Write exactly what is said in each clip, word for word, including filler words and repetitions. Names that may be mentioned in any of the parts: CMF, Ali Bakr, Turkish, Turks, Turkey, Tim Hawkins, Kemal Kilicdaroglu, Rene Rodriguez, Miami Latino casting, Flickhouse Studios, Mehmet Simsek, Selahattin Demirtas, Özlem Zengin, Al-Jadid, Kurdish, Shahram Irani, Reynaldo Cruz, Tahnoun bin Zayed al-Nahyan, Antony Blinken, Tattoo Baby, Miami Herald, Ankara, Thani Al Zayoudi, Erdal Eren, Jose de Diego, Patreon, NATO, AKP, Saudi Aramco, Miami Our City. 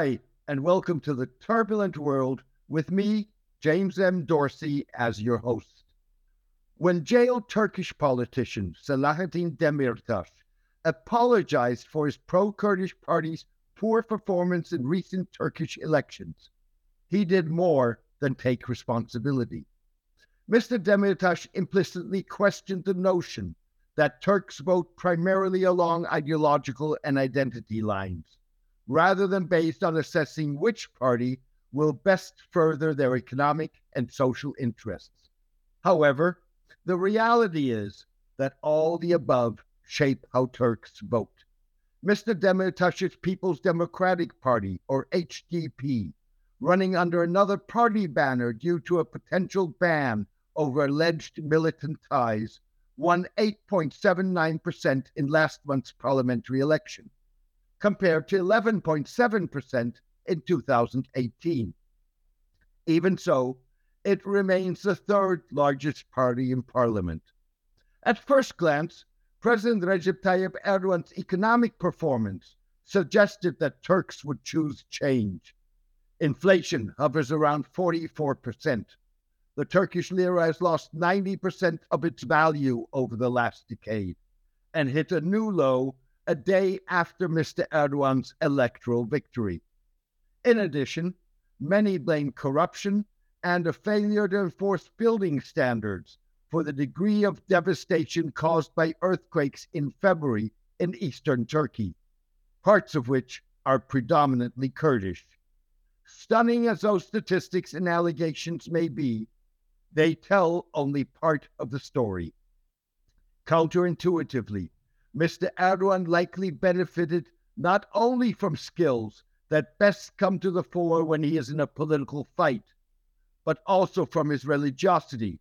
Hi, and welcome to The Turbulent World with me, James M. Dorsey, as your host. When jailed Turkish politician Selahattin Demirtas apologized for his pro-Kurdish party's poor performance in recent Turkish elections, he did more than take responsibility. Mister Demirtas implicitly questioned the notion that Turks vote primarily along ideological and identity lines, rather than based on assessing which party will best further their economic and social interests. However, the reality is that all the above shape how Turks vote. Mister Demirtas's People's Democratic Party, or H D P, running under another party banner due to a potential ban over alleged militant ties, won eight point seven nine percent in last month's parliamentary election, compared to eleven point seven percent in two thousand eighteen. Even so, it remains the third largest party in parliament. At first glance, President Recep Tayyip Erdogan's economic performance suggested that Turks would choose change. Inflation hovers around forty-four percent. The Turkish lira has lost ninety percent of its value over the last decade and hit a new low a day after Mister Erdogan's electoral victory. In addition, many blame corruption and a failure to enforce building standards for the degree of devastation caused by earthquakes in February in eastern Turkey, parts of which are predominantly Kurdish. Stunning as those statistics and allegations may be, they tell only part of the story. Counterintuitively, Mister Erdogan likely benefited not only from skills that best come to the fore when he is in a political fight, but also from his religiosity,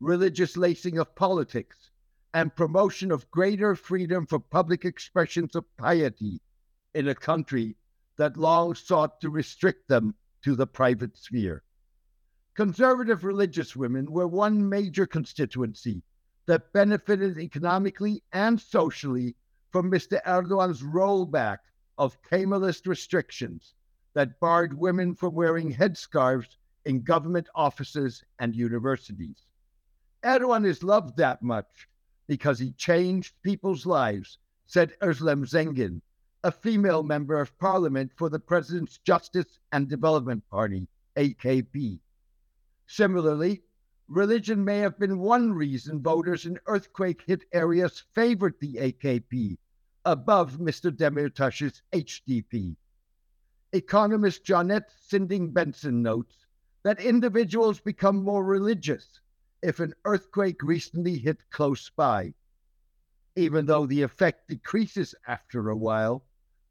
religious lacing of politics, and promotion of greater freedom for public expressions of piety in a country that long sought to restrict them to the private sphere. Conservative religious women were one major constituency that benefited economically and socially from Mister Erdogan's rollback of Kemalist restrictions that barred women from wearing headscarves in government offices and universities. Erdogan is loved that much because he changed people's lives, said Özlem Zengin, a female member of parliament for the President's Justice and Development Party, A K P. Similarly, religion may have been one reason voters in earthquake-hit areas favored the A K P above Mister Demirtas's H D P. Economist Johnette Sinding Benson notes that individuals become more religious if an earthquake recently hit close by. Even though the effect decreases after a while,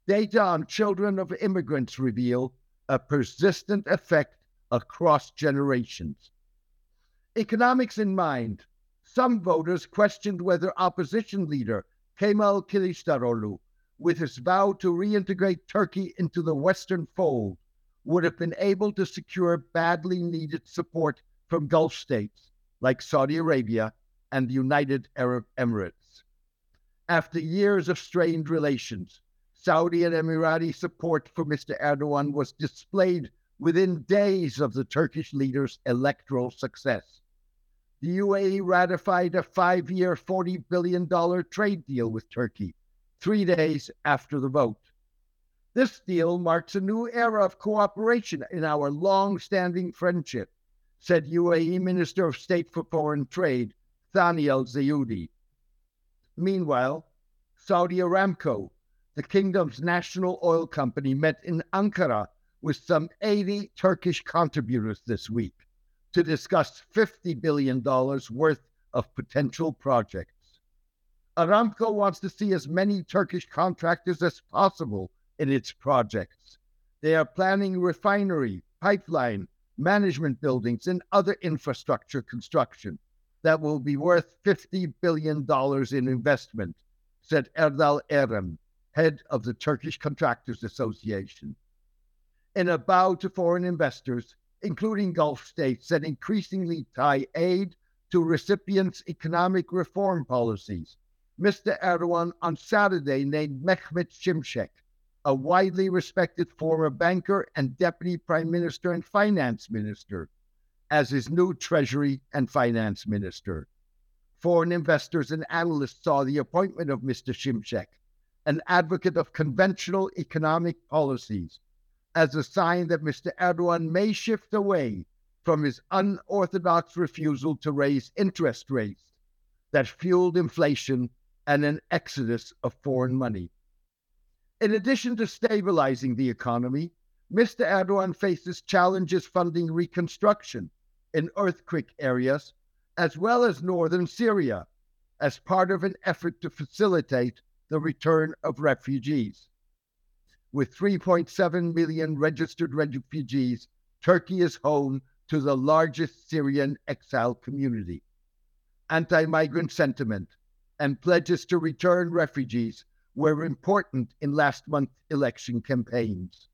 data on children of immigrants reveal a persistent effect across generations. Economics in mind, some voters questioned whether opposition leader Kemal Kilicdaroglu, with his vow to reintegrate Turkey into the Western fold, would have been able to secure badly needed support from Gulf states like Saudi Arabia and the United Arab Emirates. After years of strained relations, Saudi and Emirati support for Mister Erdogan was displayed within days of the Turkish leader's electoral success. The U A E ratified a five-year, forty billion dollars trade deal with Turkey, three days after the vote. This deal marks a new era of cooperation in our long-standing friendship, said U A E Minister of State for Foreign Trade, Thani Al Zayoudi. Meanwhile, Saudi Aramco, the kingdom's national oil company, met in Ankara with some eighty Turkish contributors this week to discuss fifty billion dollars worth of potential projects. Aramco wants to see as many Turkish contractors as possible in its projects. They are planning refinery, pipeline, management buildings, and other infrastructure construction that will be worth fifty billion dollars in investment, said Erdal Eren, head of the Turkish Contractors Association. In a bow to foreign investors, including Gulf states that increasingly tie aid to recipients' economic reform policies, Mister Erdogan on Saturday named Mehmet Simsek, a widely respected former banker and deputy prime minister and finance minister, as his new treasury and finance minister. Foreign investors and analysts saw the appointment of Mister Simsek, an advocate of conventional economic policies, as a sign that Mister Erdogan may shift away from his unorthodox refusal to raise interest rates that fueled inflation and an exodus of foreign money. In addition to stabilizing the economy, Mister Erdogan faces challenges funding reconstruction in earthquake areas, as well as northern Syria, as part of an effort to facilitate the return of refugees. With three point seven million registered refugees, Turkey is home to the largest Syrian exile community. Anti-migrant sentiment and pledges to return refugees were important in last month's election campaigns.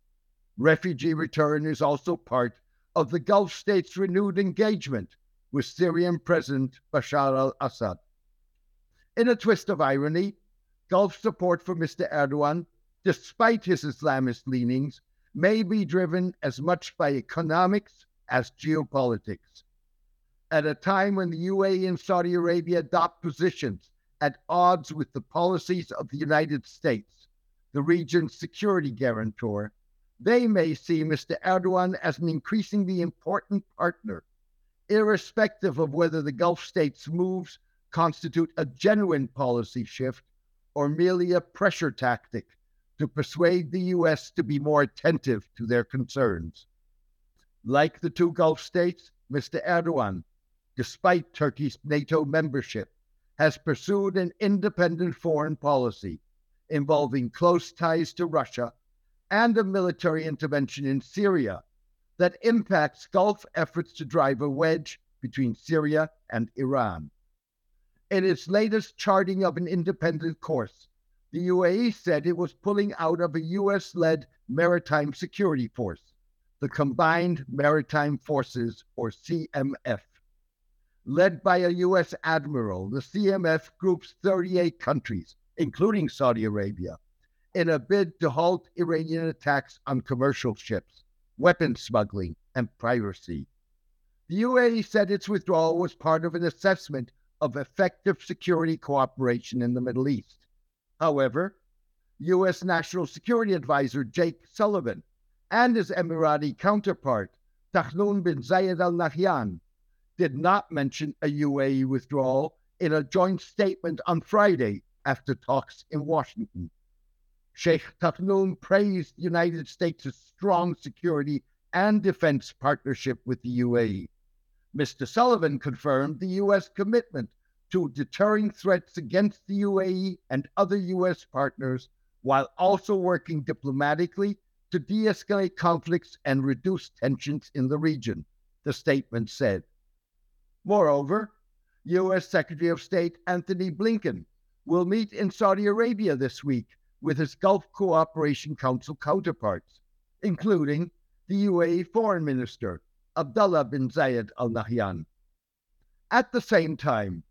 Refugee return is also part of the Gulf states' renewed engagement with Syrian President Bashar al-Assad. In a twist of irony, Gulf support for Mister Erdogan, despite his Islamist leanings, may be driven as much by economics as geopolitics. At a time when the U A E and Saudi Arabia adopt positions at odds with the policies of the United States, the region's security guarantor, they may see Mister Erdogan as an increasingly important partner, irrespective of whether the Gulf states' moves constitute a genuine policy shift or merely a pressure tactic to persuade the U S to be more attentive to their concerns. Like the two Gulf states, Mister Erdogan, despite Turkey's NATO membership, has pursued an independent foreign policy involving close ties to Russia and a military intervention in Syria that impacts Gulf efforts to drive a wedge between Syria and Iran. In its latest charting of an independent course, the U A E said it was pulling out of a U S-led maritime security force, the Combined Maritime Forces, or C M F. Led by a U S admiral, the C M F groups thirty-eight countries, including Saudi Arabia, in a bid to halt Iranian attacks on commercial ships, weapons smuggling, and piracy. The U A E said its withdrawal was part of an assessment of effective security cooperation in the Middle East. However, U S National Security Advisor Jake Sullivan and his Emirati counterpart, Tahnoun bin Zayed al-Nahyan, did not mention a U A E withdrawal in a joint statement on Friday after talks in Washington. Sheikh Tahnoun praised the United States' strong security and defense partnership with the U A E. Mister Sullivan confirmed the U S commitment to deterring threats against the U A E and other U S partners, while also working diplomatically to de-escalate conflicts and reduce tensions in the region, the statement said. Moreover, U S Secretary of State Antony Blinken will meet in Saudi Arabia this week with his Gulf Cooperation Council counterparts, including the U A E Foreign Minister, Abdullah bin Zayed al-Nahyan. At the same time,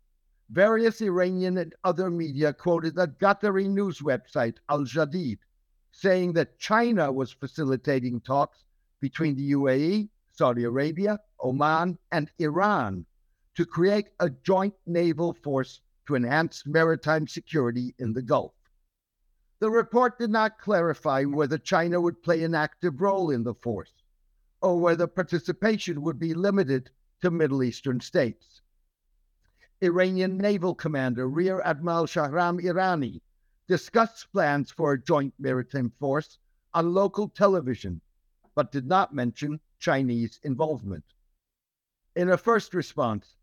various Iranian and other media quoted the Qatari news website Al-Jadid, saying that China was facilitating talks between the U A E, Saudi Arabia, Oman, and Iran to create a joint naval force to enhance maritime security in the Gulf. The report did not clarify whether China would play an active role in the force or whether participation would be limited to Middle Eastern states. Iranian Naval Commander Rear Admiral Shahram Irani discussed plans for a joint maritime force on local television, but did not mention Chinese involvement. In a first response,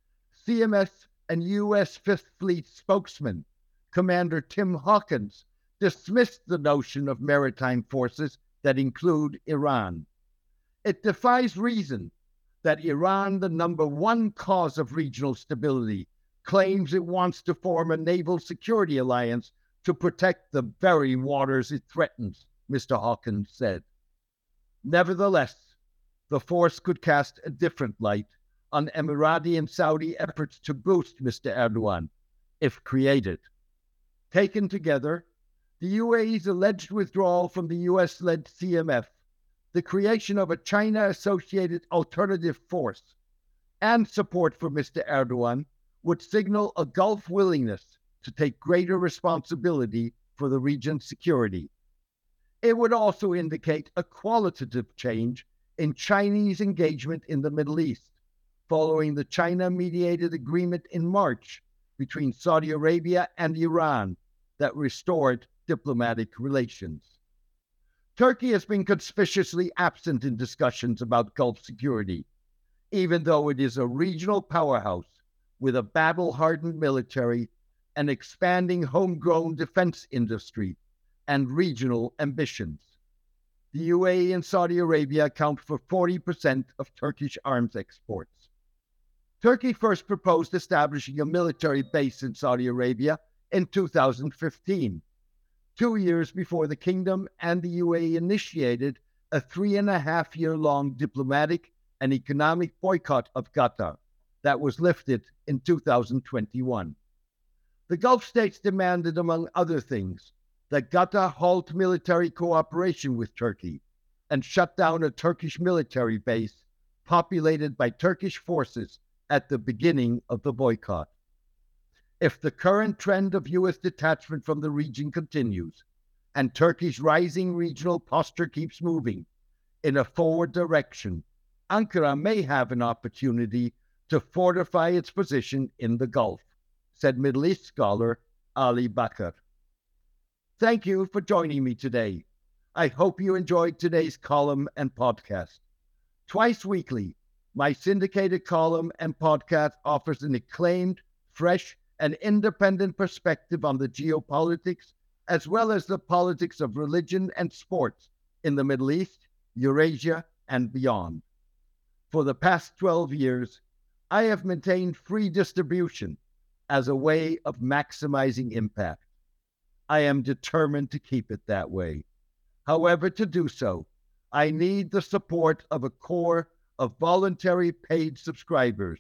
C M S and U S Fifth Fleet spokesman, Commander Tim Hawkins, dismissed the notion of maritime forces that include Iran. It defies reason that Iran, the number one cause of regional stability, claims it wants to form a naval security alliance to protect the very waters it threatens, Mister Hawkins said. Nevertheless, the force could cast a different light on Emirati and Saudi efforts to boost Mister Erdogan, if created. Taken together, the U A E's alleged withdrawal from the U S-led C M F, the creation of a China-associated alternative force, and support for Mister Erdogan would signal a Gulf willingness to take greater responsibility for the region's security. It would also indicate a qualitative change in Chinese engagement in the Middle East, following the China-mediated agreement in March between Saudi Arabia and Iran that restored diplomatic relations. Turkey has been conspicuously absent in discussions about Gulf security, even though it is a regional powerhouse with a battle-hardened military, an expanding homegrown defense industry, and regional ambitions. The U A E and Saudi Arabia account for forty percent of Turkish arms exports. Turkey first proposed establishing a military base in Saudi Arabia in two thousand fifteen, two years before the Kingdom and the U A E initiated a three-and-a-half-year-long diplomatic and economic boycott of Qatar that was lifted in two thousand twenty-one. The Gulf states demanded, among other things, that Qatar halt military cooperation with Turkey and shut down a Turkish military base populated by Turkish forces at the beginning of the boycott. If the current trend of U S detachment from the region continues and Turkey's rising regional posture keeps moving in a forward direction, Ankara may have an opportunity to fortify its position in the Gulf, said Middle East scholar Ali Bakr. Thank you for joining me today. I hope you enjoyed today's column and podcast. Twice weekly, my syndicated column and podcast offers an acclaimed, fresh, and independent perspective on the geopolitics, as well as the politics of religion and sports in the Middle East, Eurasia, and beyond. For the past twelve years, I have maintained free distribution as a way of maximizing impact. I am determined to keep it that way. However, to do so, I need the support of a core of voluntary paid subscribers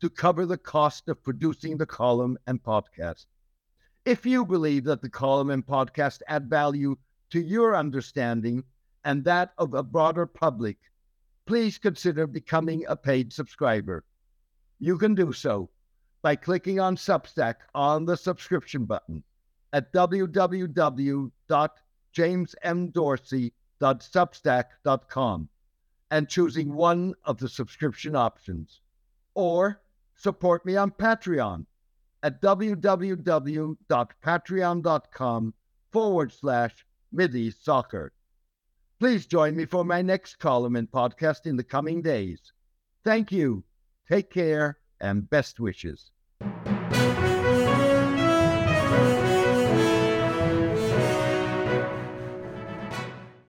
to cover the cost of producing the column and podcast. If you believe that the column and podcast add value to your understanding and that of a broader public, please consider becoming a paid subscriber. You can do so by clicking on Substack on the subscription button at w w w dot james m dorsey dot substack dot com and choosing one of the subscription options. Or support me on Patreon at w w w dot patreon dot com forward slash Mideast Soccer. Please join me for my next column and podcast in the coming days. Thank you, take care, and best wishes.